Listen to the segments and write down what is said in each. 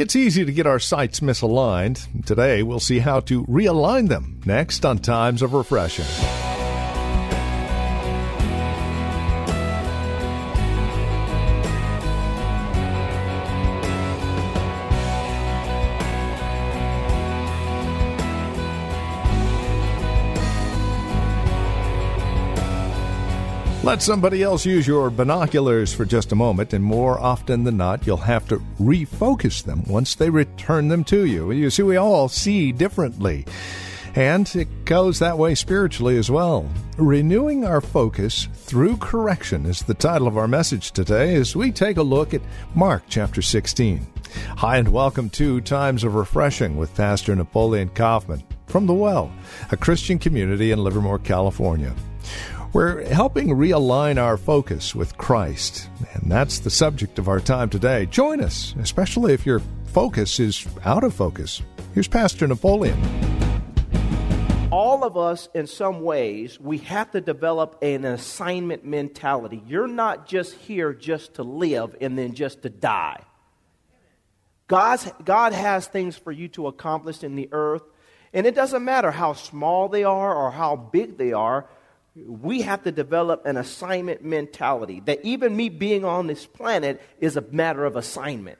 It's easy to get our sights misaligned. Today, we'll see how to realign them next on Times of Refreshing. Let somebody else use your binoculars for just a moment, and more often than not, you'll have to refocus them once they return them to you. You see, we all see differently, and it goes that way spiritually as well. Renewing our focus through correction is the title of our message today as we take a look at Mark chapter 16. Hi, and welcome to Times of Refreshing with Pastor Napoleon Kaufman from The Well, a Christian community in Livermore, California. We're helping realign our focus with Christ, and that's the subject of our time today. Join us, especially if your focus is out of focus. Here's Pastor Napoleon. All of us, in some ways, we have to develop an assignment mentality. You're not just here just to live and then just to die. God has things for you to accomplish in the earth, and it doesn't matter how small they are or how big they are. We have to develop an assignment mentality, that even me being on this planet is a matter of assignment.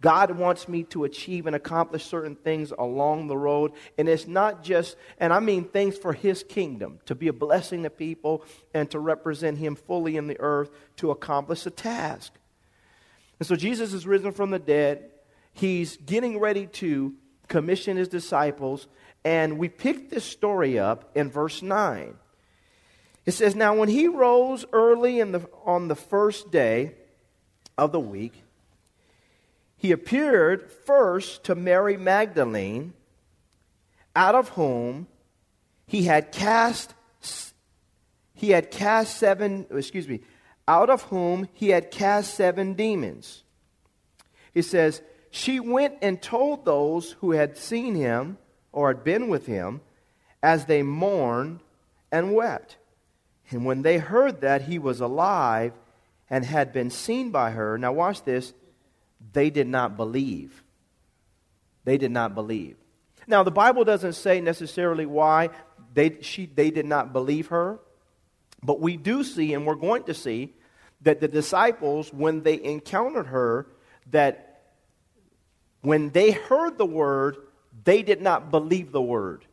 God wants me to achieve and accomplish certain things along the road, and it's not just, and I mean things for His kingdom, to be a blessing to people and to represent Him fully in the earth to accomplish a task. And so Jesus is risen from the dead. He's getting ready to commission His disciples, and we pick this story up in verse 9. It says, "Now when He rose early on the first day of the week, He appeared first to Mary Magdalene, out of whom he had cast seven demons." It says, "She went and told those who had seen Him or had been with Him, as they mourned and wept. And when they heard that He was alive and had been seen by her," now watch this, "they did not believe." They did not believe. Now, the Bible doesn't say necessarily why they did not believe her, but we do see, and we're going to see, that the disciples, when they encountered her, that when they heard the word, they did not believe the word.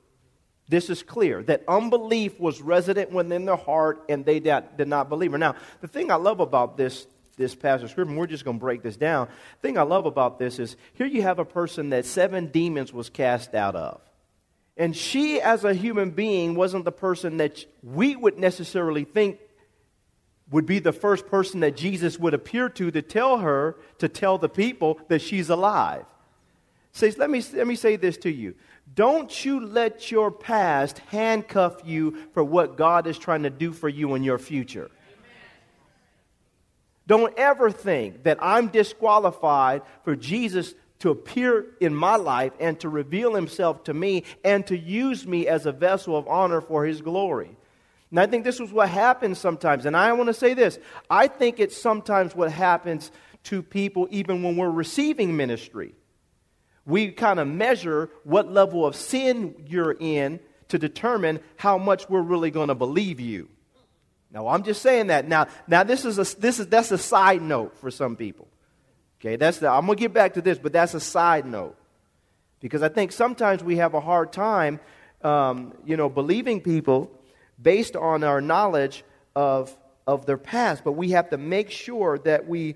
This is clear, that unbelief was resident within their heart, and they did not believe her. Now, the thing I love about this passage of Scripture, and we're just going to break this down, the thing I love about this is, here you have a person that seven demons was cast out of. And she, as a human being, wasn't the person that we would necessarily think would be the first person that Jesus would appear to tell her, to tell the people that she's alive. Says, let me say this to you. Don't you let your past handcuff you for what God is trying to do for you in your future. Amen. Don't ever think that I'm disqualified for Jesus to appear in my life and to reveal Himself to me and to use me as a vessel of honor for His glory. And I think this is what happens sometimes. And I want to say this. I think it's sometimes what happens to people even when we're receiving ministry. We kind of measure what level of sin you're in to determine how much we're really going to believe you. Now, I'm just saying that. Now that's a side note for some people. Okay, I'm going to get back to this, but that's a side note, because I think sometimes we have a hard time, believing people based on our knowledge of their past. But we have to make sure that we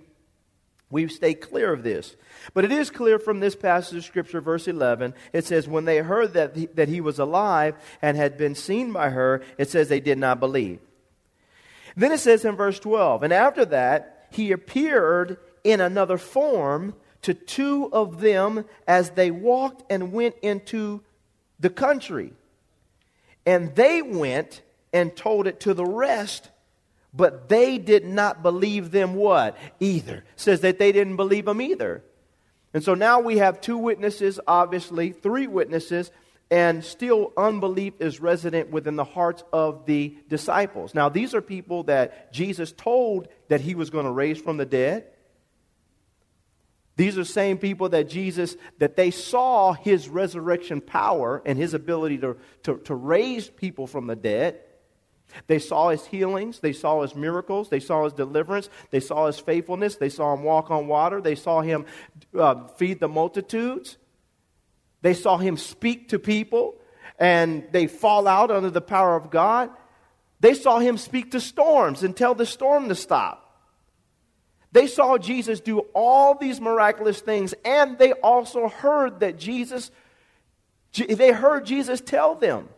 stay clear of this. But it is clear from this passage of Scripture, verse 11, it says, when they heard that He was alive and had been seen by her, it says they did not believe. Then it says in verse 12, and after that, He appeared in another form to two of them as they walked and went into the country. And they went and told it to the rest, but they did not believe them what? Either. It says that they didn't believe them either. And so now we have two witnesses, obviously, three witnesses, and still unbelief is resident within the hearts of the disciples. Now, these are people that Jesus told that He was going to raise from the dead. These are same people that Jesus, that they saw his resurrection power and his ability to raise people from the dead. They saw his healings. They saw his miracles. They saw his deliverance. They saw his faithfulness. They saw him walk on water. They saw him feed the multitudes. They saw him speak to people, and they fall out under the power of God. They saw him speak to storms and tell the storm to stop. They saw Jesus do all these miraculous things, and they also heard that they heard Jesus tell them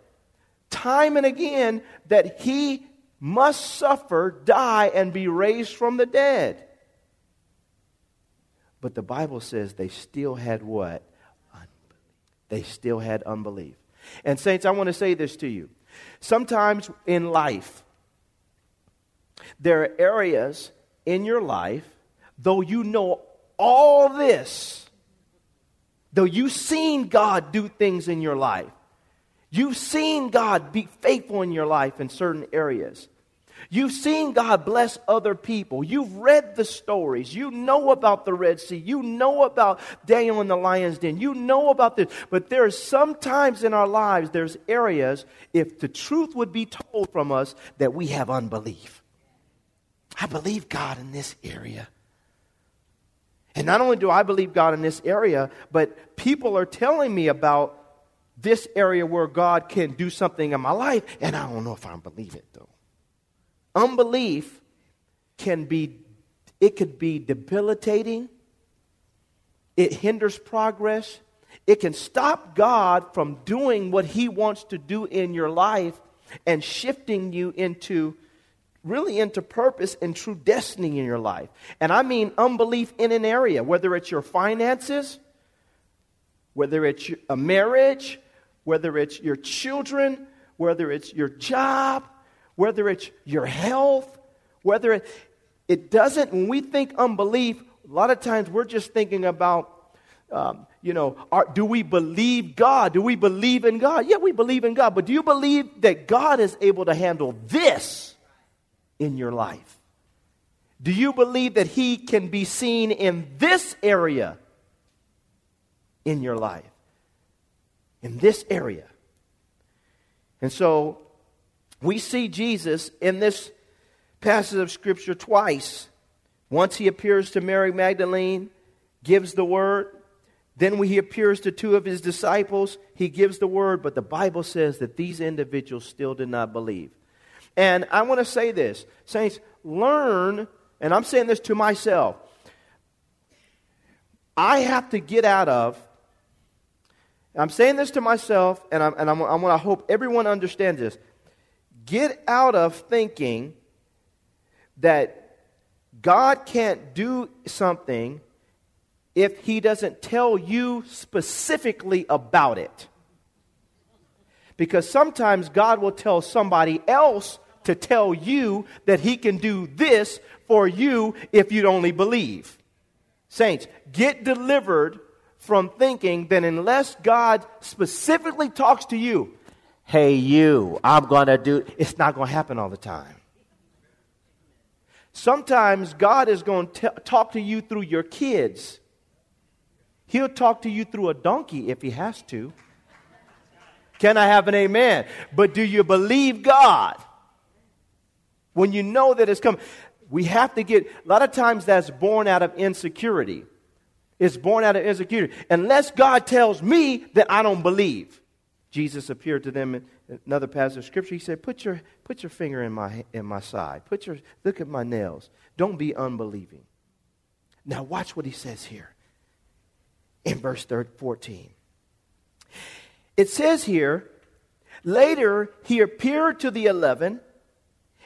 time and again that he must suffer, die, and be raised from the dead. But the Bible says they still had what? Unbelief. They still had unbelief. And saints, I want to say this to you. Sometimes in life, there are areas in your life, though you know all this, though you've seen God do things in your life, you've seen God be faithful in your life in certain areas. You've seen God bless other people. You've read the stories. You know about the Red Sea. You know about Daniel in the lion's den. You know about this. But there are sometimes in our lives, there's areas, if the truth would be told from us, that we have unbelief. I believe God in this area. And not only do I believe God in this area, but people are telling me about this area where God can do something in my life, and I don't know if I believe it, though. Unbelief could be debilitating. It hinders progress. It can stop God from doing what he wants to do in your life and shifting you into purpose and true destiny in your life. And I mean unbelief in an area, whether it's your finances, whether it's a marriage, whether it's your children, whether it's your job, whether it's your health, whether it doesn't, when we think unbelief, a lot of times we're just thinking about, do we believe God? Do we believe in God? Yeah, we believe in God, but do you believe that God is able to handle this in your life? Do you believe that he can be seen in this area in your life? In this area. And so we see Jesus in this passage of Scripture twice. Once he appears to Mary Magdalene, gives the word. Then when he appears to two of his disciples, he gives the word. But the Bible says that these individuals still did not believe. And I want to say this. Saints, learn, and I'm saying this to myself. I have to get out of, I'm saying this to myself, and I hope everyone understands this. Get out of thinking that God can't do something if he doesn't tell you specifically about it. Because sometimes God will tell somebody else to tell you that he can do this for you if you'd only believe. Saints, get delivered from thinking that unless God specifically talks to you, hey, you, I'm going to do, it's not going to happen all the time. Sometimes God is going to talk to you through your kids. He'll talk to you through a donkey if he has to. Can I have an amen? But do you believe God when you know that it's coming? We have to get, a lot of times that's born out of insecurity. It's born out of insecurity. Unless God tells me that I don't believe. Jesus appeared to them in another passage of Scripture. He said, put your finger in my side. Look at my nails. Don't be unbelieving. Now watch what he says here in verse 14. It says here, later he appeared to the 11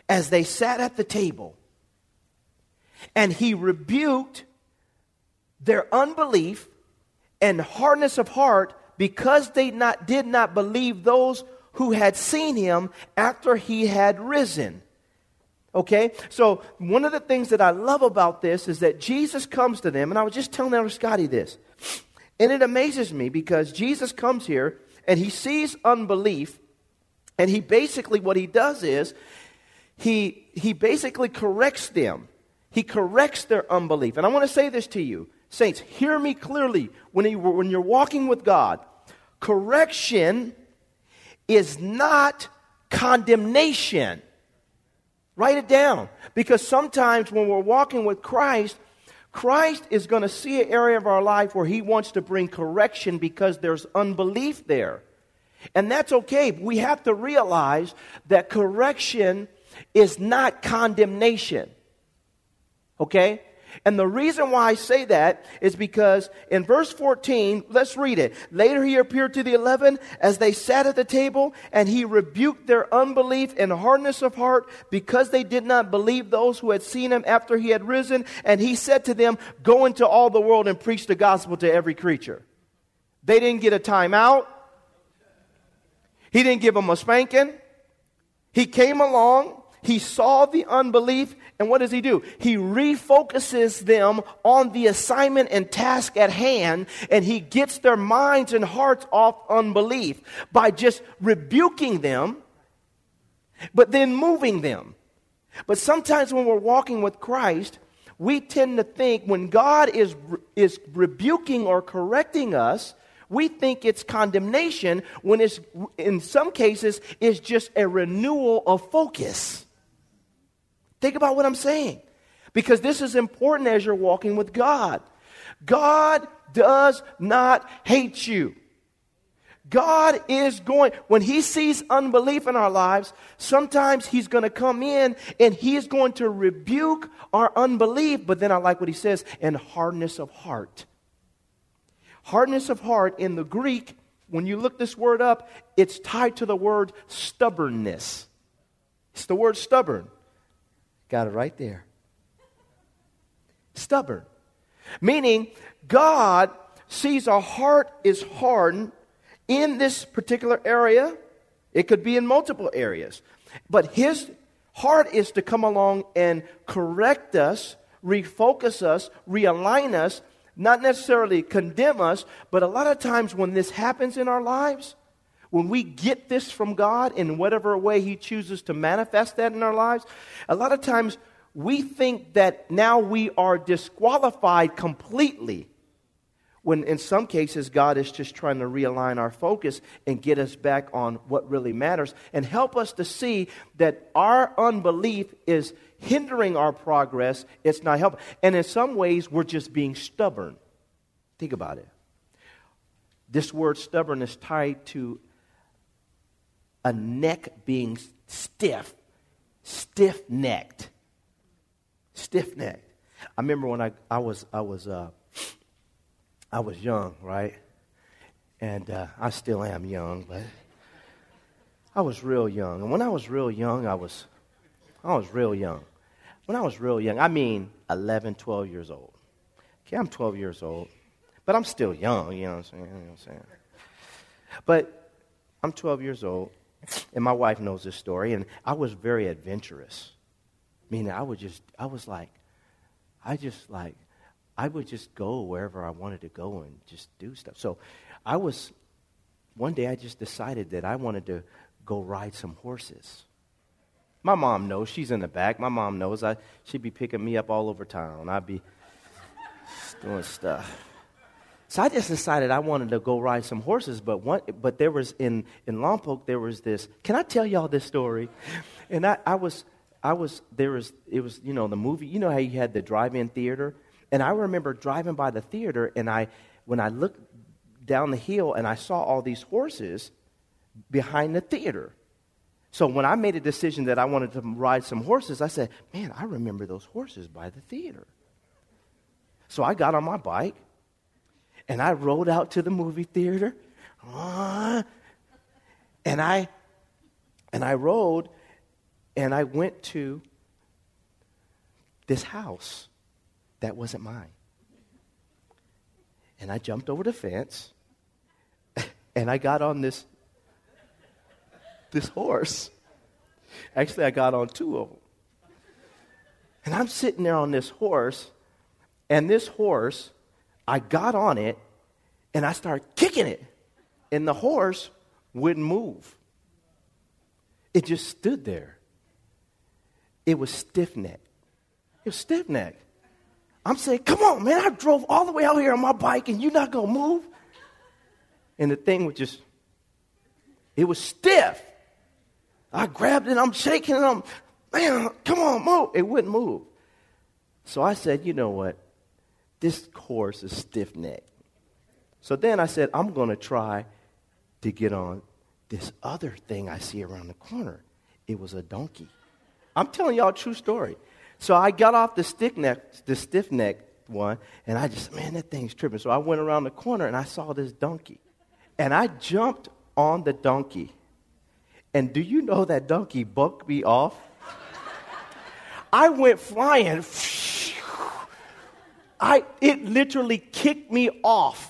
as they sat at the table. And he rebuked their unbelief and hardness of heart because they did not believe those who had seen him after he had risen. Okay, so one of the things that I love about this is that Jesus comes to them, and I was just telling Elder Scotty this, and it amazes me because Jesus comes here and he sees unbelief, and he basically, what he does is he basically corrects them. He corrects their unbelief. And I want to say this to you. Saints, hear me clearly. When you're walking with God, correction is not condemnation. Write it down. Because sometimes when we're walking with Christ, Christ is going to see an area of our life where he wants to bring correction because there's unbelief there. And that's okay. We have to realize that correction is not condemnation. Okay? And the reason why I say that is because in verse 14, let's read it. Later he appeared to the 11 as they sat at the table, and he rebuked their unbelief and hardness of heart because they did not believe those who had seen him after he had risen. And he said to them, "Go into all the world and preach the gospel to every creature." They didn't get a time out. He didn't give them a spanking. He came along. He saw the unbelief, and what does he do? He refocuses them on the assignment and task at hand, and he gets their minds and hearts off unbelief by just rebuking them, but then moving them. But sometimes when we're walking with Christ, we tend to think when God is rebuking or correcting us, we think it's condemnation when it's, in some cases, it's just a renewal of focus. Think about what I'm saying, because this is important as you're walking with God. God does not hate you. God is going, when he sees unbelief in our lives, sometimes he's going to come in and he is going to rebuke our unbelief. But then I like what he says, and hardness of heart. Hardness of heart in the Greek, when you look this word up, it's tied to the word stubbornness. It's the word stubborn. Got it right there. Stubborn. Meaning, God sees our heart is hardened in this particular area. It could be in multiple areas. But his heart is to come along and correct us, refocus us, realign us, not necessarily condemn us. But a lot of times when this happens in our lives, when we get this from God in whatever way he chooses to manifest that in our lives, a lot of times we think that now we are disqualified completely, when in some cases God is just trying to realign our focus and get us back on what really matters and help us to see that our unbelief is hindering our progress. It's not helping. And in some ways, we're just being stubborn. Think about it. This word stubborn is tied to a neck being stiff, stiff-necked, stiff-necked. I remember when I was young, right? And I still am young, but I was real young. And when I was real young, I mean 11, 12 years old. Okay, I'm 12 years old, but I'm still young, you know what I'm saying? But I'm 12 years old. And my wife knows this story, and I was very adventurous. Meaning, I would just go wherever I wanted to go and just do stuff. So one day I just decided that I wanted to go ride some horses. My mom knows. She's in the back. My mom knows. She'd be picking me up all over town. I'd be doing stuff. So I just decided I wanted to go ride some horses, but there was in Lompoc, there was this. Can I tell y'all this story? And the movie, you know how you had the drive-in theater? And I remember driving by the theater, and when I looked down the hill and I saw all these horses behind the theater. So when I made a decision that I wanted to ride some horses, I said, man, I remember those horses by the theater. So I got on my bike. And I rode out to the movie theater, and I rode, and I went to this house that wasn't mine. And I jumped over the fence, and I got on this horse. Actually, I got on two of them. And I'm sitting there on this horse, and this horse, I got on it, and I started kicking it, and the horse wouldn't move. It just stood there. It was stiff-necked. I'm saying, come on, man, I drove all the way out here on my bike and you're not going to move? And the thing was just, it was stiff. I grabbed it, I'm shaking it, man, come on, move. It wouldn't move. So I said, you know what? This course is stiff-necked. So then I said, I'm going to try to get on this other thing I see around the corner. It was a donkey. I'm telling y'all a true story. So I got off the stiff-necked one, and I just, man, that thing's tripping. So I went around the corner, and I saw this donkey. And I jumped on the donkey. And do you know that donkey bucked me off? I went flying. It literally kicked me off.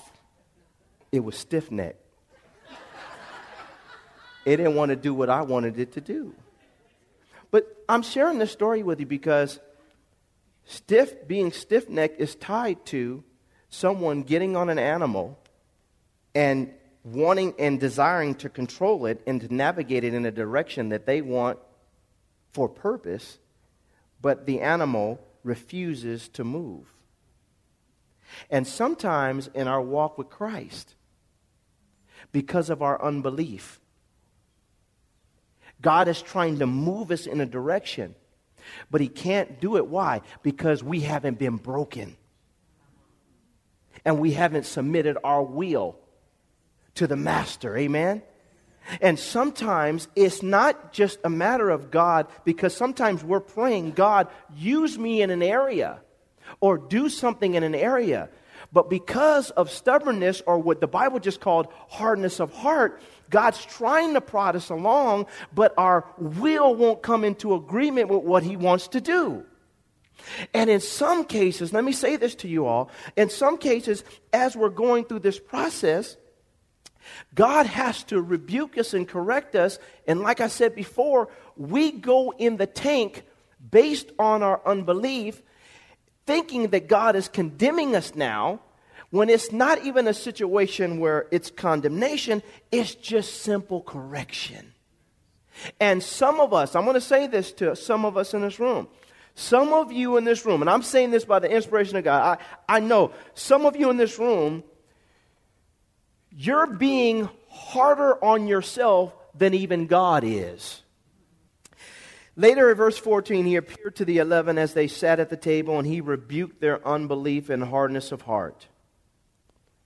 It was stiff-necked. It didn't want to do what I wanted it to do. But I'm sharing this story with you because being stiff-necked is tied to someone getting on an animal and wanting and desiring to control it and to navigate it in a direction that they want for purpose, but the animal refuses to move. And sometimes in our walk with Christ, because of our unbelief, God is trying to move us in a direction, but he can't do it. Why? Because we haven't been broken. And we haven't submitted our will to the master, amen? And sometimes it's not just a matter of God, because sometimes we're praying, God, use me in an area or do something in an area. But because of stubbornness, or what the Bible just called hardness of heart, God's trying to prod us along, but our will won't come into agreement with what he wants to do. And in some cases, let me say this to you all, in some cases, as we're going through this process, God has to rebuke us and correct us. And like I said before, we go in the tank based on our unbelief, thinking that God is condemning us now, when it's not even a situation where it's condemnation, it's just simple correction. And some of us, I'm going to say this to some of us in this room, some of you in this room, and I'm saying this by the inspiration of God, I know some of you in this room, you're being harder on yourself than even God is. Later in verse 14, he appeared to the 11 as they sat at the table, and he rebuked their unbelief and hardness of heart,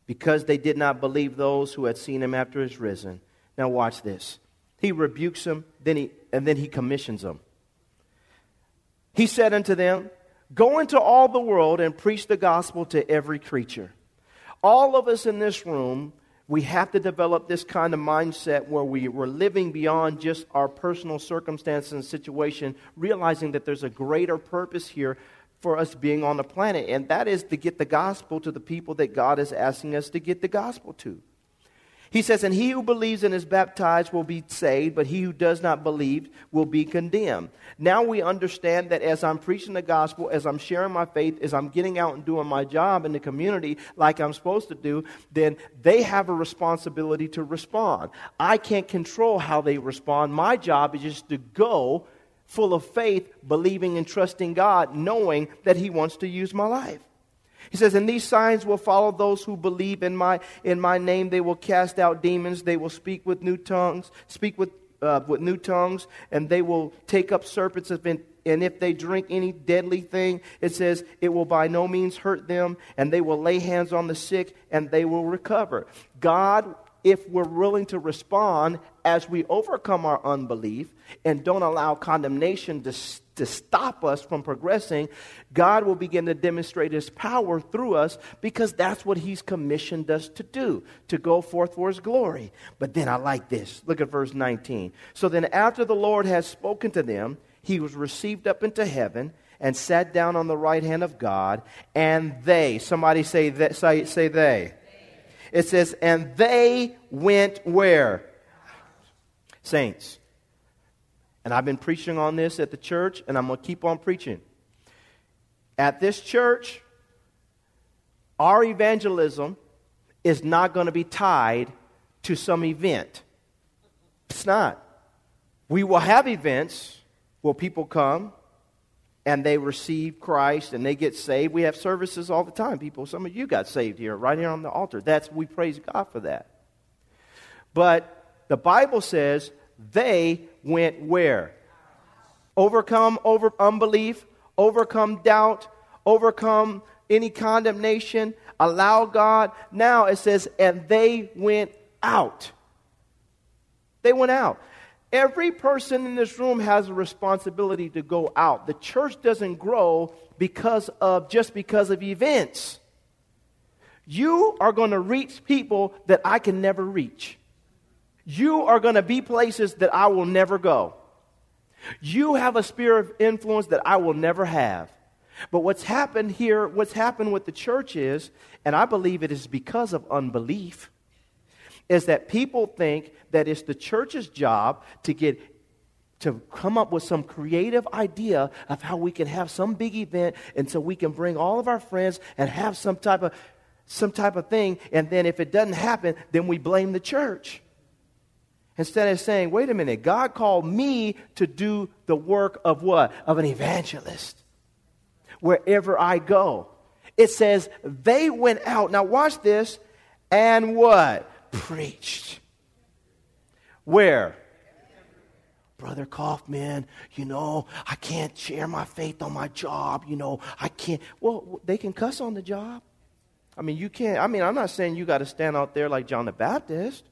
because they did not believe those who had seen him after his risen. Now watch this. He rebukes them, then he commissions them. He said unto them, "Go into all the world and preach the gospel to every creature." All of us in this room, we have to develop this kind of mindset where we're living beyond just our personal circumstances and situation, realizing that there's a greater purpose here for us being on the planet, and that is to get the gospel to the people that God is asking us to get the gospel to. He says, "And he who believes and is baptized will be saved, but he who does not believe will be condemned." Now we understand that as I'm preaching the gospel, as I'm sharing my faith, as I'm getting out and doing my job in the community like I'm supposed to do, then they have a responsibility to respond. I can't control how they respond. My job is just to go full of faith, believing and trusting God, knowing that he wants to use my life. He says, "And these signs will follow those who believe in my name. They will cast out demons. They will speak with new tongues, and they will take up serpents. And if they drink any deadly thing," it says, "it will by no means hurt them. And they will lay hands on the sick, and they will recover." God, if we're willing to respond as we overcome our unbelief and don't allow condemnation to stop us from progressing, God will begin to demonstrate his power through us, because that's what he's commissioned us to do, to go forth for his glory. But then I like this. Look at verse 19. "So then after the Lord has spoken to them, he was received up into heaven and sat down on the right hand of God, and they," somebody say that, say they. It says, "and they went" where? Saints. And I've been preaching on this at the church, and I'm going to keep on preaching. At this church, our evangelism is not going to be tied to some event. It's not. We will have events where people come and they receive Christ and they get saved. We have services all the time. People, some of you got saved here, right here on the altar. We praise God for that. But the Bible says they went where? Overcome over unbelief, overcome doubt, overcome any condemnation, allow God. Now it says, and they went out. They went out. Every person in this room has a responsibility to go out. The church doesn't grow because of events. You are going to reach people that I can never reach. You are going to be places that I will never go. You have a sphere of influence that I will never have. But what's happened here, what's happened with the church is, and I believe it is because of unbelief, is that people think that it's the church's job to come up with some creative idea of how we can have some big event, and so we can bring all of our friends and have some type of thing, and then if it doesn't happen, then we blame the church. Instead of saying, wait a minute, God called me to do the work of what? Of an evangelist. Wherever I go. It says they went out. Now watch this. And what? Preached. Where? Brother Kaufman, I can't share my faith on my job. I can't. Well, they can cuss on the job. You can't. I'm not saying you got to stand out there like John the Baptist.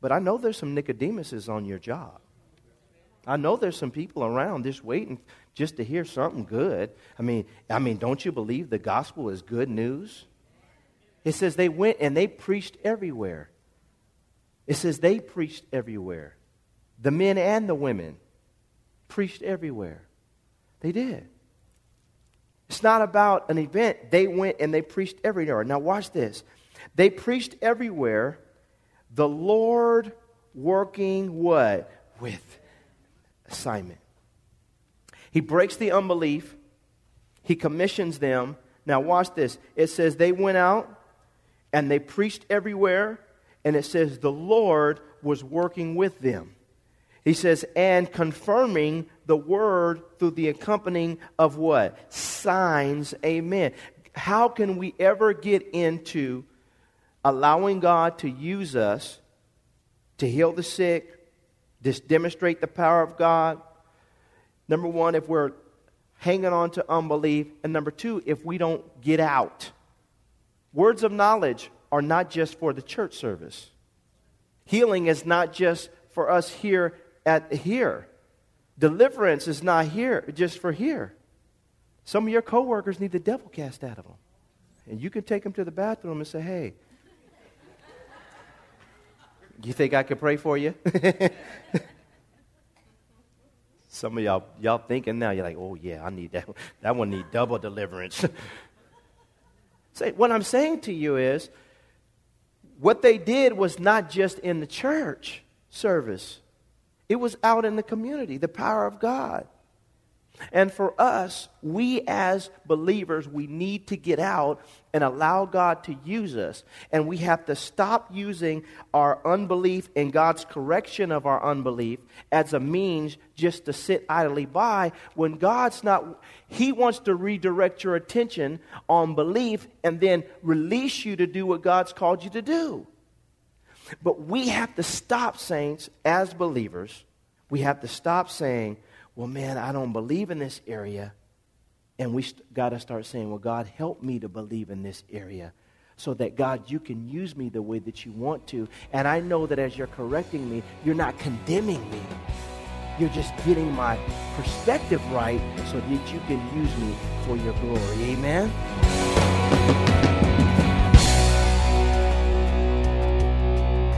But I know there's some Nicodemuses on your job. I know there's some people around just waiting just to hear something good. Don't you believe the gospel is good news? It says they went and they preached everywhere. It says they preached everywhere. The men and the women preached everywhere. They did. It's not about an event. They went and they preached everywhere. Now watch this. They preached everywhere, the Lord working what? With assignment. He breaks the unbelief. He commissions them. Now watch this. It says they went out and they preached everywhere. And it says the Lord was working with them. He says, and confirming the word through the accompanying of what? Signs. Amen. How can we ever get into allowing God to use us to heal the sick, just demonstrate the power of God? Number one, if we're hanging on to unbelief. And number two, if we don't get out. Words of knowledge are not just for the church service. Healing is not just for us here. Deliverance is not here, just for here. Some of your coworkers need the devil cast out of them. And you can take them to the bathroom and say, hey, you think I could pray for you? Some of y'all thinking now, you're like, oh yeah, I need that one. That one need double deliverance. Say, what I'm saying to you is, what they did was not just in the church service. It was out in the community, the power of God. And for us, we as believers, we need to get out and allow God to use us. And we have to stop using our unbelief and God's correction of our unbelief as a means just to sit idly by when God's not. He wants to redirect your attention on belief and then release you to do what God's called you to do. But we have to stop, saints, as believers, we have to stop saying, well, man, I don't believe in this area. And we got to start saying, well, God, help me to believe in this area so that, God, you can use me the way that you want to. And I know that as you're correcting me, you're not condemning me. You're just getting my perspective right so that you can use me for your glory. Amen?